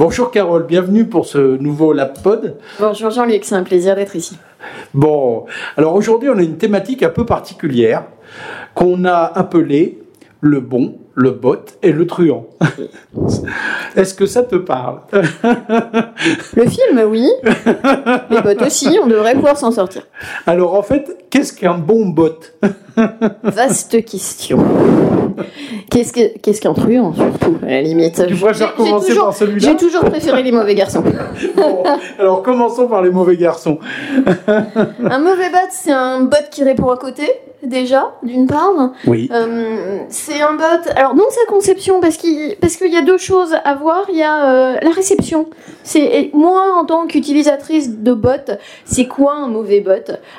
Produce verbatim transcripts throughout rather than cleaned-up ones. Bonjour Carole, bienvenue pour ce nouveau LabPod. Bonjour Jean-Luc, c'est un plaisir d'être ici. Bon, alors aujourd'hui on a une thématique un peu particulière qu'on a appelée le bon, le bot et le truand. Est-ce que ça te parle? Le film, oui. Les bots aussi, on devrait pouvoir s'en sortir. Alors en fait, qu'est-ce qu'un bon bot? Vaste question. Qu'est-ce, que, qu'est-ce qu'un truand, surtout, à la limite? Tu vois, j'ai recommencé j'ai toujours, par celui-là. J'ai toujours préféré les mauvais garçons. Bon, alors commençons par les mauvais garçons. Un mauvais bot, c'est un bot qui répond à côté, déjà, d'une part. Oui. Euh, c'est un bot... Alors, dans sa conception, parce qu'il, parce qu'il y a deux choses à voir. Il y a euh, la réception. C'est, moi, en tant qu'utilisatrice de bot, c'est quoi un mauvais bot?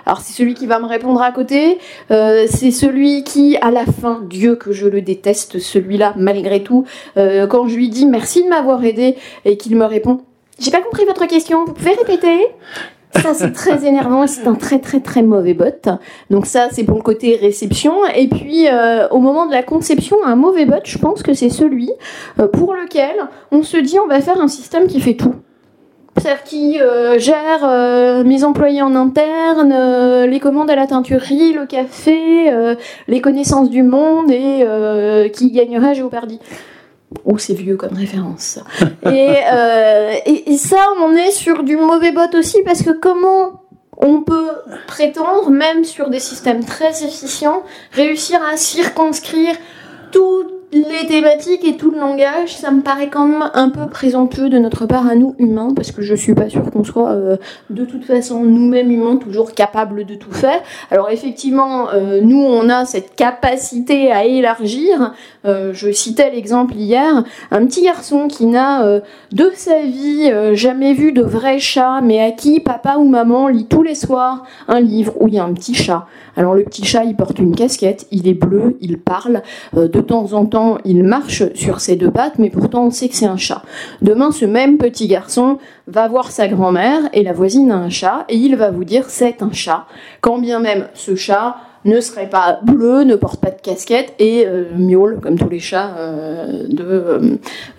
Alors, c'est celui qui va me répondre à côté. Euh, c'est celui qui, à la fin, Dieu que je le déteste, celui-là, malgré tout. Euh, quand je lui dis « merci de m'avoir aidé » et qu'il me répond « j'ai pas compris votre question, vous pouvez répéter ?» Ça, c'est très énervant et c'est un très très très mauvais bot. Donc ça, c'est pour le côté réception. Et puis, euh, au moment de la conception, un mauvais bot, je pense que c'est celui pour lequel on se dit on va faire un système qui fait tout. C'est-à-dire qui euh, gère euh, mes employés en interne, euh, les commandes à la teinturerie, le café, euh, les connaissances du monde et euh, qui gagnera Géopardie. Oh, c'est vieux comme référence. et, euh, et, et ça, on est sur du mauvais bot aussi, parce que comment on peut prétendre, même sur des systèmes très efficients, réussir à circonscrire toutes les thématiques et tout le langage? Ça me paraît quand même un peu présomptueux de notre part à nous, humains, parce que je suis pas sûre qu'on soit, euh, de toute façon, nous-mêmes humains, toujours capables de tout faire. Alors effectivement, euh, nous, on a cette capacité à élargir. Euh, je citais l'exemple hier, un petit garçon qui n'a euh, de sa vie euh, jamais vu de vrai chat, mais à qui papa ou maman lit tous les soirs un livre où il y a un petit chat. Alors le petit chat, il porte une casquette, il est bleu, il parle, euh, de temps en temps il marche sur ses deux pattes, mais pourtant on sait que c'est un chat. Demain, ce même petit garçon va voir sa grand-mère et la voisine a un chat et il va vous dire c'est un chat, quand bien même ce chat ne serait pas bleu, ne porte pas de casquette et euh, miaule comme tous les chats euh, de, euh,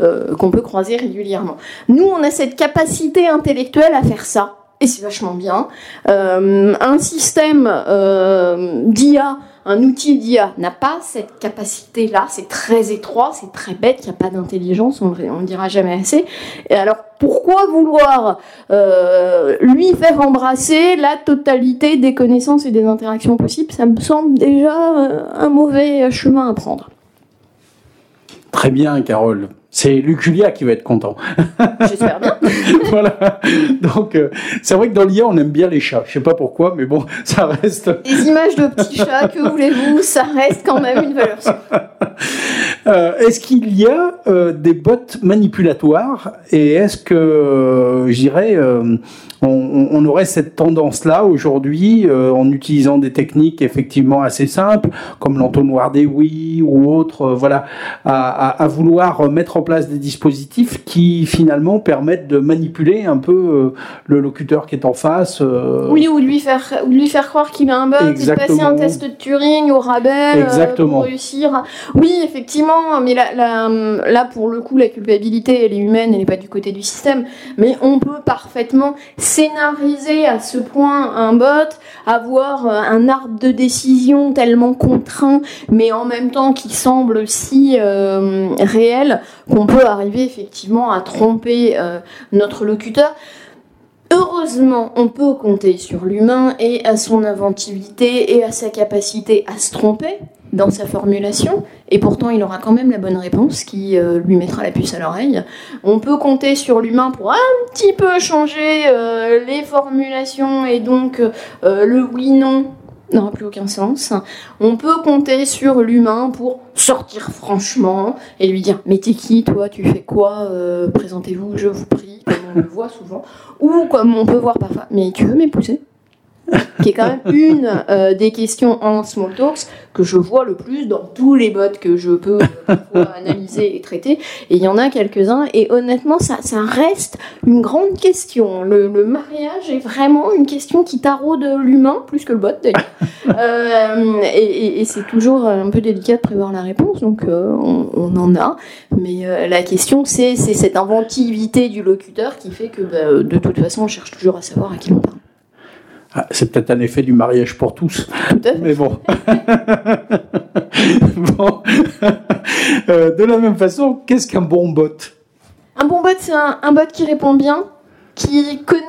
euh, qu'on peut croiser régulièrement. Nous, on a cette capacité intellectuelle à faire ça et c'est vachement bien. Euh, un système euh, d'I A Un outil d'I A n'a pas cette capacité-là, c'est très étroit, c'est très bête, il n'y a pas d'intelligence, on ne le dira jamais assez. Et alors, pourquoi vouloir euh, lui faire embrasser la totalité des connaissances et des interactions possibles? Ça me semble déjà euh, un mauvais chemin à prendre. Très bien, Carole. C'est Lucullia qui va être content. J'espère bien. Voilà. Donc, euh, c'est vrai que dans l'I A, on aime bien les chats. Je sais pas pourquoi, mais bon, ça reste... Les images de petits chats, que voulez-vous, ça reste quand même une valeur sûre. Euh, est-ce qu'il y a euh, des bots manipulatoires? Et est-ce que, euh, je dirais, euh, on, on aurait cette tendance-là aujourd'hui, euh, en utilisant des techniques effectivement assez simples, comme l'entonnoir des oui ou autre, euh, voilà, à, à, à vouloir mettre en place des dispositifs qui finalement permettent de manipuler un peu euh, le locuteur qui est en face? Euh... Oui, ou de lui faire, lui faire croire qu'il a un bot, qu'il passe un test de Turing au rabais euh, pour réussir. Oui, effectivement. Mais là, là, là, pour le coup, la culpabilité, elle est humaine, elle n'est pas du côté du système. Mais on peut parfaitement scénariser à ce point un bot, avoir un arbre de décision tellement contraint, mais en même temps qui semble si euh, réel, qu'on peut arriver effectivement à tromper euh, notre locuteur. Heureusement, on peut compter sur l'humain et à son inventivité et à sa capacité à se tromper dans sa formulation, et pourtant il aura quand même la bonne réponse qui euh, lui mettra la puce à l'oreille. On peut compter sur l'humain pour un petit peu changer euh, les formulations, et donc euh, le oui-non n'aura plus aucun sens. On peut compter sur l'humain pour sortir franchement et lui dire « mais t'es qui, toi, tu fais quoi, euh, présentez-vous, je vous prie », comme on le voit souvent, ou comme on peut voir parfois « mais tu veux m'épouser ?» qui est quand même une euh, des questions en small talks que je vois le plus dans tous les bots que je peux euh, analyser et traiter. Et il y en a quelques-uns. Et honnêtement, ça, ça reste une grande question. Le, le mariage est vraiment une question qui taraude l'humain, plus que le bot d'ailleurs. Euh, et, et, et c'est toujours un peu délicat de prévoir la réponse. Donc euh, on, on en a. Mais euh, la question, c'est, c'est cette inventivité du locuteur qui fait que bah, de toute façon, on cherche toujours à savoir à qui l'on parle. Ah, c'est peut-être un effet du mariage pour tous, mais bon. Bon. Euh, de la même façon, qu'est-ce qu'un bon bot ? Un bon bot, c'est un, un bot qui répond bien, qui connaît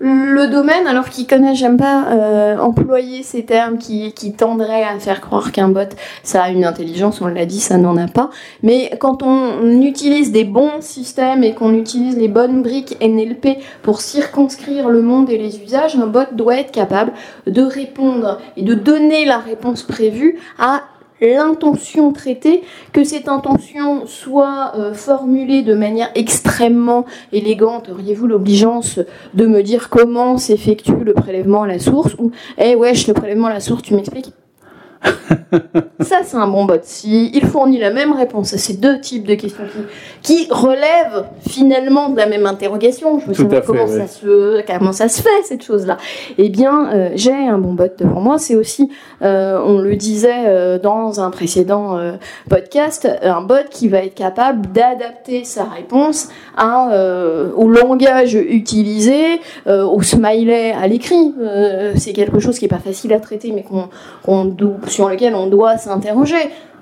le domaine, alors qu'il connaît, j'aime pas euh, employer ces termes qui, qui tendraient à faire croire qu'un bot, ça a une intelligence, on l'a dit, ça n'en a pas. Mais quand on utilise des bons systèmes et qu'on utilise les bonnes briques N L P pour circonscrire le monde et les usages, un bot doit être capable de répondre et de donner la réponse prévue à l'intention traitée, que cette intention soit euh, formulée de manière extrêmement élégante. Auriez-vous l'obligeance de me dire comment s'effectue le prélèvement à la source ? Ou « Eh wesh, le prélèvement à la source, tu m'expliques ?» Ça, c'est un bon bot. Si il fournit la même réponse à ces deux types de questions qui, qui relèvent finalement de la même interrogation, je me souviens comment, ouais. ça se, comment ça se fait cette chose-là. Eh bien, euh, j'ai un bon bot devant moi. C'est aussi, euh, on le disait euh, dans un précédent euh, podcast, un bot qui va être capable d'adapter sa réponse à, euh, au langage utilisé, euh, au smiley à l'écrit. Euh, c'est quelque chose qui n'est pas facile à traiter, mais qu'on, qu'on doit sur lequel on doit s'interroger.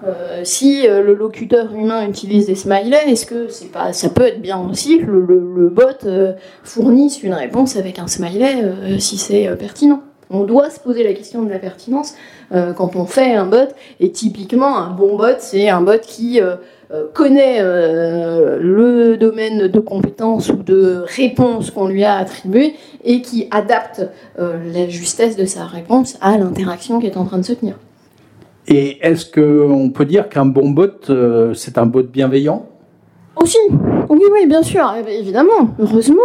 Euh, si euh, le locuteur humain utilise des smileys, est-ce que c'est pas, ça peut être bien aussi que le, le, le bot euh, fournisse une réponse avec un smiley euh, si c'est euh, pertinent. On doit se poser la question de la pertinence euh, quand on fait un bot, et typiquement un bon bot, c'est un bot qui euh, connaît euh, le domaine de compétence ou de réponse qu'on lui a attribué et qui adapte euh, la justesse de sa réponse à l'interaction qui est en train de se tenir. Et est-ce qu'on peut dire qu'un bon bot, euh, c'est un bot bienveillant ? Aussi, oui, oui, bien sûr, eh bien, évidemment, heureusement.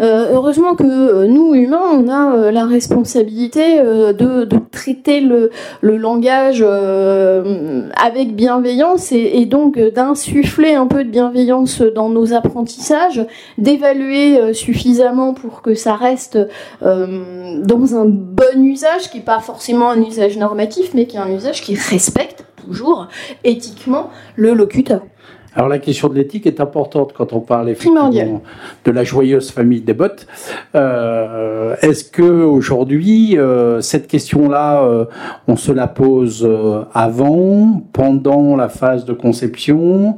Euh, heureusement que euh, nous, humains, on a euh, la responsabilité euh, de, de traiter le, le langage euh, avec bienveillance et, et donc euh, d'insuffler un peu de bienveillance dans nos apprentissages, d'évaluer euh, suffisamment pour que ça reste euh, dans un bon usage, qui n'est pas forcément un usage normatif, mais qui est un usage qui respecte toujours éthiquement le locuteur. Alors la question de l'éthique est importante quand on parle effectivement de la joyeuse famille des bots. Euh, est-ce que aujourd'hui euh, cette question-là, euh, on se la pose euh, avant, pendant la phase de conception,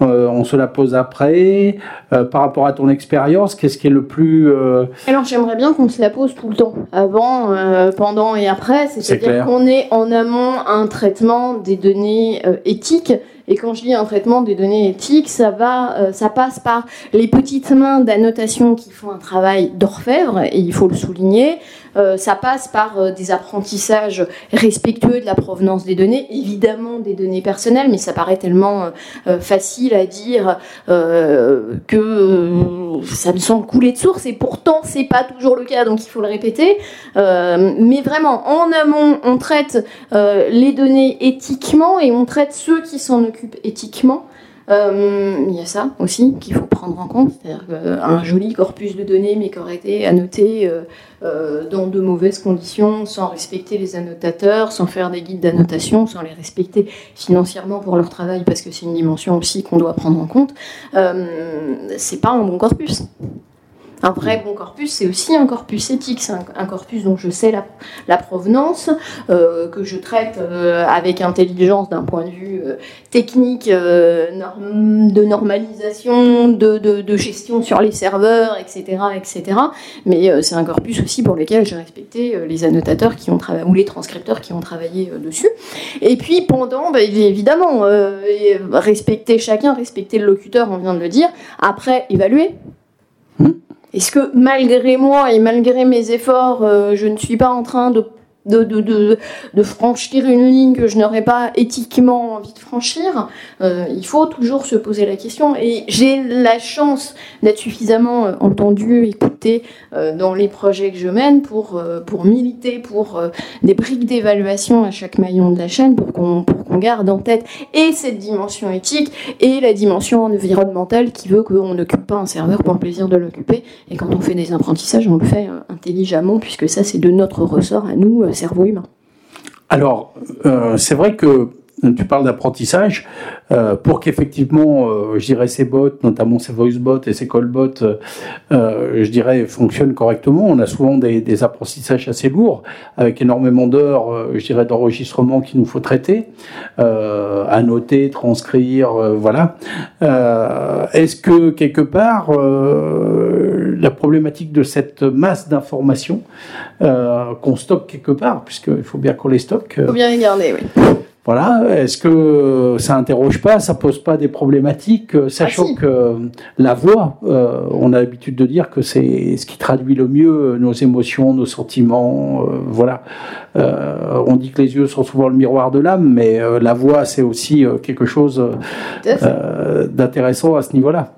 euh, on se la pose après. Euh, par rapport à ton expérience, qu'est-ce qui est le plus euh... Alors j'aimerais bien qu'on se la pose tout le temps, avant, euh, pendant et après. C'est-à-dire qu'on ait en amont un traitement des données euh, éthiques. Et quand je dis un traitement des données éthiques, ça va, euh, ça passe par les petites mains d'annotation qui font un travail d'orfèvre, et il faut le souligner. Euh, ça passe par euh, des apprentissages respectueux de la provenance des données, évidemment des données personnelles, mais ça paraît tellement euh, facile à dire euh, que euh, ça me semble couler de source, et pourtant c'est pas toujours le cas, donc il faut le répéter. Euh, mais vraiment, en amont, on traite euh, les données éthiquement et on traite ceux qui s'en occupent éthiquement. Euh, il y a ça aussi qu'il faut prendre en compte, c'est-à-dire qu'un joli corpus de données mais qui aurait été annoté euh, dans de mauvaises conditions, sans respecter les annotateurs, sans faire des guides d'annotation, sans les respecter financièrement pour leur travail, parce que c'est une dimension aussi qu'on doit prendre en compte, euh, c'est pas un bon corpus. Un vrai bon corpus, c'est aussi un corpus éthique, c'est un, un corpus dont je sais la, la provenance, euh, que je traite euh, avec intelligence d'un point de vue euh, technique, euh, norm, de normalisation, de, de, de gestion sur les serveurs, et cetera, et cetera. Mais euh, c'est un corpus aussi pour lequel j'ai respecté euh, les annotateurs qui ont travaillé ou les transcripteurs qui ont travaillé euh, dessus. Et puis pendant, bah, évidemment, euh, respecter chacun, respecter le locuteur, on vient de le dire. Après, évaluer. Est-ce que malgré moi et malgré mes efforts, euh, je ne suis pas en train de de, de, de, de franchir une ligne que je n'aurais pas éthiquement envie de franchir, euh, il faut toujours se poser la question. Et j'ai la chance d'être suffisamment euh, entendue, écoutée euh, dans les projets que je mène pour, euh, pour militer, pour euh, des briques d'évaluation à chaque maillon de la chaîne, pour qu'on, pour qu'on garde en tête et cette dimension éthique et la dimension environnementale qui veut qu'on n'occupe pas un serveur pour le plaisir de l'occuper. Et quand on fait des apprentissages, on le fait euh, intelligemment, puisque ça, c'est de notre ressort à nous, cerveau humain. Alors, euh, c'est vrai que tu parles d'apprentissage. Euh, pour qu'effectivement, euh, je dirais, ces bots, notamment ces voicebots et ces callbots, euh, je dirais, fonctionnent correctement. On a souvent des, des apprentissages assez lourds, avec énormément d'heures, euh, je dirais, d'enregistrement qu'il nous faut traiter, euh, annoter, transcrire, euh, voilà. Euh, est-ce que, quelque part, euh, la problématique de cette masse d'informations euh, qu'on stocke quelque part, puisqu'il faut bien qu'on les stocke... Il faut bien les garder, oui. Voilà, est-ce que ça interroge pas, ça pose pas des problématiques, sachant ah, si. que la voix, euh, on a l'habitude de dire que c'est ce qui traduit le mieux nos émotions, nos sentiments, euh, voilà. Euh, on dit que les yeux sont souvent le miroir de l'âme, mais euh, la voix, c'est aussi euh, quelque chose euh, d'intéressant à ce niveau-là.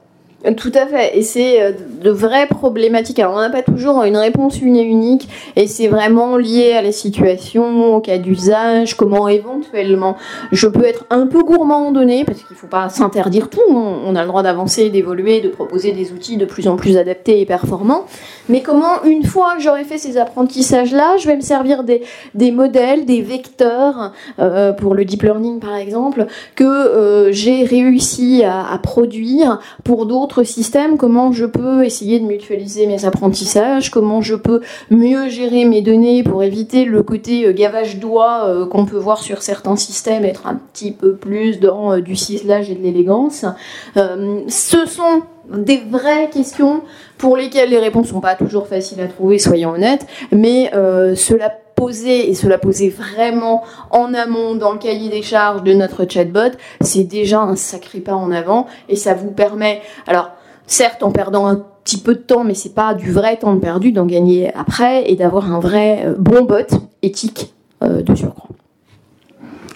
Tout à fait, et c'est de vraies problématiques. Alors on n'a pas toujours une réponse une et unique, et c'est vraiment lié à la situation, au cas d'usage, comment éventuellement je peux être un peu gourmand en données, parce qu'il ne faut pas s'interdire tout, on a le droit d'avancer, d'évoluer, de proposer des outils de plus en plus adaptés et performants, mais comment une fois que j'aurai fait ces apprentissages-là, je vais me servir des, des modèles, des vecteurs, euh, pour le deep learning par exemple, que euh, j'ai réussi à, à produire pour d'autres système, comment je peux essayer de mutualiser mes apprentissages, comment je peux mieux gérer mes données pour éviter le côté gavage d'oie qu'on peut voir sur certains systèmes, être un petit peu plus dans du ciselage et de l'élégance. Euh, ce sont des vraies questions pour lesquelles les réponses sont pas toujours faciles à trouver, soyons honnêtes, mais euh, cela poser et cela poser vraiment en amont dans le cahier des charges de notre chatbot, c'est déjà un sacré pas en avant et ça vous permet, alors certes en perdant un petit peu de temps, mais c'est pas du vrai temps perdu, d'en gagner après et d'avoir un vrai bon bot éthique euh, de surcroît.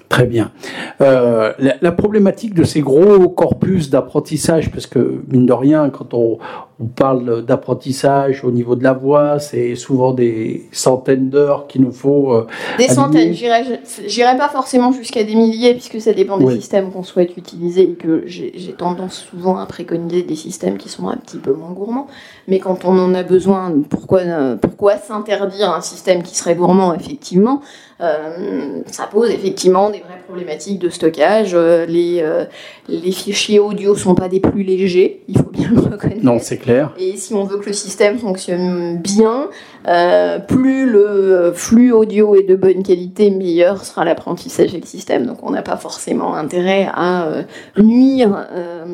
Très bien. Euh, la, la problématique de ces gros corpus d'apprentissage, parce que mine de rien, quand on, on parle d'apprentissage au niveau de la voix, c'est souvent des centaines d'heures qu'il nous faut. Euh, des animer. Centaines. J'irai, j'irai pas forcément jusqu'à des milliers, puisque ça dépend des oui. systèmes qu'on souhaite utiliser et que j'ai, j'ai tendance souvent à préconiser des systèmes qui sont un petit peu moins gourmands. Mais quand on en a besoin, pourquoi, pourquoi s'interdire un système qui serait gourmand, effectivement? Euh, ça pose effectivement des vraies problématiques de stockage. Euh, les, euh, les fichiers audio ne sont pas des plus légers, il faut bien le reconnaître. Non, c'est clair. Et si on veut que le système fonctionne bien, euh, plus le flux audio est de bonne qualité, meilleur sera l'apprentissage et le système. Donc on n'a pas forcément intérêt à euh, nuire euh,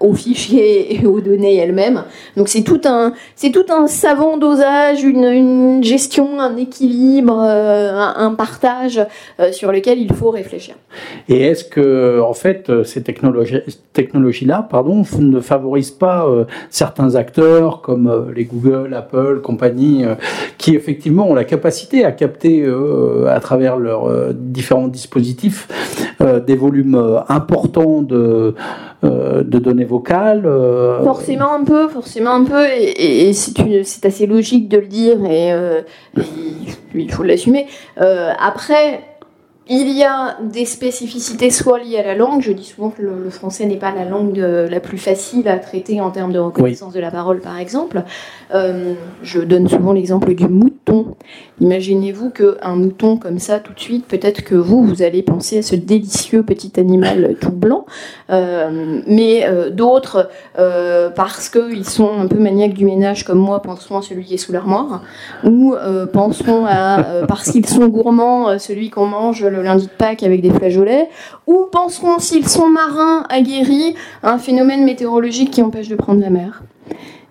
aux fichiers et aux données elles-mêmes. Donc c'est tout un, c'est tout un savant dosage, une, une gestion, un équilibre, euh, un partage. Partage euh, sur lequel il faut réfléchir. Et est-ce que, en fait, ces technologies, technologies-là, pardon, ne favorisent pas euh, certains acteurs comme euh, les Google, Apple, compagnie, euh, qui effectivement ont la capacité à capter, euh, à travers leurs euh, différents dispositifs, euh, des volumes euh, importants de, euh, de données vocales. Euh, forcément un peu, forcément un peu, et, et, et c'est, une, c'est assez logique de le dire, et, euh, et il faut l'assumer. Euh, Après, il y a des spécificités soit liées à la langue. Je dis souvent que le, le français n'est pas la langue de, la plus facile à traiter en termes de reconnaissance oui. de la parole, par exemple. Euh, je donne souvent l'exemple du mouton. Imaginez-vous qu'un mouton comme ça, tout de suite, peut-être que vous, vous allez penser à ce délicieux petit animal tout blanc. Euh, mais euh, d'autres, euh, parce qu'ils sont un peu maniaques du ménage comme moi, penseront à celui qui est sous l'armoire. Ou euh, penseront à, euh, parce qu'ils sont gourmands, celui qu'on mange le lundi de Pâques avec des flageolets, ou penseront, s'ils sont marins aguerris, à un phénomène météorologique qui empêche de prendre la mer.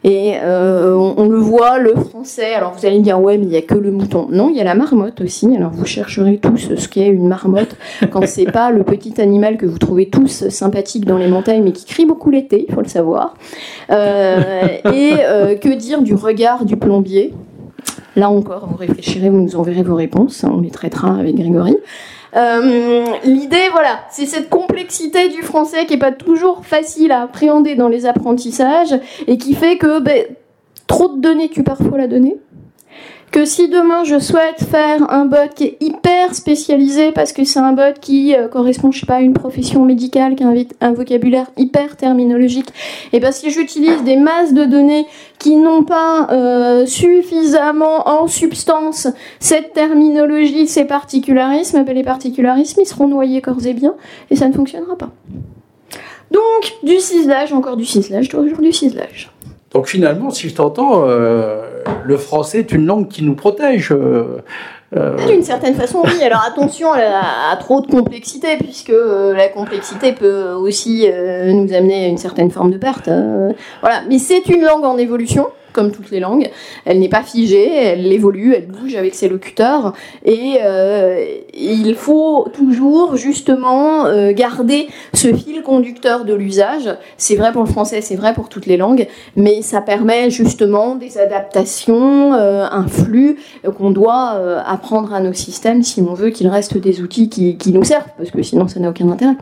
Et euh, on, on le voit, le français, alors vous allez me dire, ouais, mais il n'y a que le mouton. Non, il y a la marmotte aussi, alors vous chercherez tous ce qu'est une marmotte, quand c'est pas le petit animal que vous trouvez tous sympathique dans les montagnes, mais qui crie beaucoup l'été, il faut le savoir. Euh, et euh, que dire du regard du plombier ? Là encore, vous réfléchirez, vous nous enverrez vos réponses, on les traitera avec Grégory. Euh, l'idée, voilà, c'est cette complexité du français qui n'est pas toujours facile à appréhender dans les apprentissages et qui fait que ben, trop de données tue parfois la donnée. Que si demain je souhaite faire un bot qui est hyper spécialisé parce que c'est un bot qui euh, correspond, je sais pas, à une profession médicale qui invite un vocabulaire hyper terminologique, et bien si j'utilise des masses de données qui n'ont pas euh, suffisamment en substance cette terminologie, ces particularismes, ben les particularismes ils seront noyés corps et biens et ça ne fonctionnera pas. Donc du ciselage, encore du ciselage, toujours du ciselage. Donc finalement, si je t'entends, euh, le français est une langue qui nous protège. Euh, euh... D'une certaine façon, oui. Alors attention à, à, à trop de complexité, puisque euh, la complexité peut aussi euh, nous amener à une certaine forme de perte. Euh, voilà. Mais c'est une langue en évolution, comme toutes les langues. Elle n'est pas figée, elle évolue, elle bouge avec ses locuteurs. Et euh, il faut toujours, justement, euh, garder ce fil conducteur de l'usage. C'est vrai pour le français, c'est vrai pour toutes les langues, mais ça permet, justement, des adaptations, euh, un flux qu'on doit euh, apprendre à nos systèmes si on veut qu'ils restent des outils qui, qui nous servent, parce que sinon, ça n'a aucun intérêt.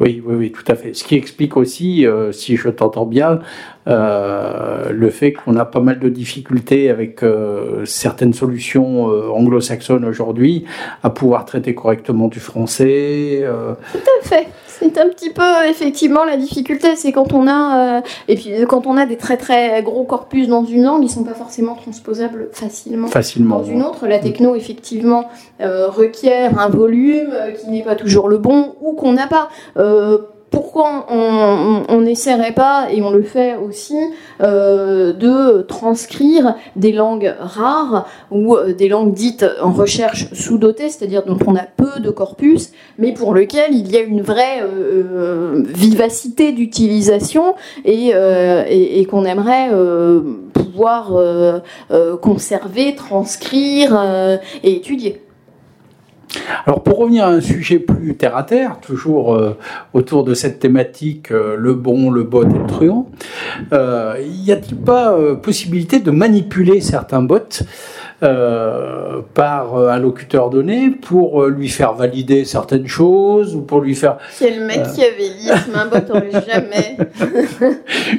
Oui, oui, oui, tout à fait. Ce qui explique aussi, euh, si je t'entends bien, euh, le fait qu'on a pas mal de difficultés avec euh, certaines solutions euh, anglo-saxonnes aujourd'hui à pouvoir traiter correctement du français. Euh... Tout à fait. C'est un petit peu, effectivement, la difficulté, c'est quand on a, euh, et puis quand on a des très très gros corpus dans une langue, ils ne sont pas forcément transposables facilement, facilement dans une autre. La techno, effectivement, euh, requiert un volume qui n'est pas toujours le bon ou qu'on n'a pas. Euh, Pourquoi on n'essaierait pas, et on le fait aussi, euh, de transcrire des langues rares ou des langues dites en recherche sous-dotées, c'est-à-dire dont on a peu de corpus, mais pour lequel il y a une vraie euh, vivacité d'utilisation et, euh, et, et qu'on aimerait euh, pouvoir euh, euh, conserver, transcrire euh, et étudier. Alors pour revenir à un sujet plus terre à terre, toujours euh, autour de cette thématique, euh, le bon, le bot et le truand, euh, y a-t-il pas euh, possibilité de manipuler certains bots euh, par euh, un locuteur donné pour euh, lui faire valider certaines choses ou pour lui faire... Quel machiavélisme, euh... un bot n'aurait jamais...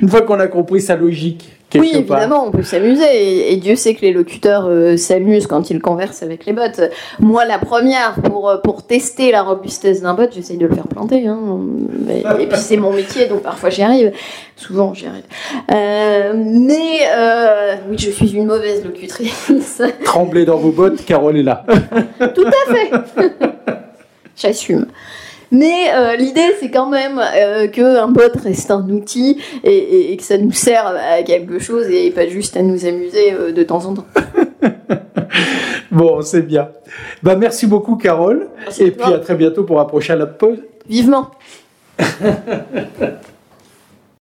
Une fois qu'on a compris sa logique... Quelque oui, évidemment, part. On peut s'amuser. Et, et Dieu sait que les locuteurs euh, s'amusent quand ils conversent avec les bots. Moi, la première, pour, pour tester la robustesse d'un bot, j'essaye de le faire planter. Hein. Et, et puis, c'est mon métier, donc parfois j'y arrive. Souvent, j'y arrive. Euh, mais, euh, oui, je suis une mauvaise locutrice. Tremblez dans vos bottes, Carole est là. Tout à fait. J'assume. Mais euh, l'idée, c'est quand même euh, qu'un bot reste un outil et, et, et que ça nous serve à quelque chose et pas juste à nous amuser euh, de temps en temps. Bon, c'est bien. Ben, merci beaucoup, Carole. Merci et puis à très bientôt pour un prochain LabPod. Vivement.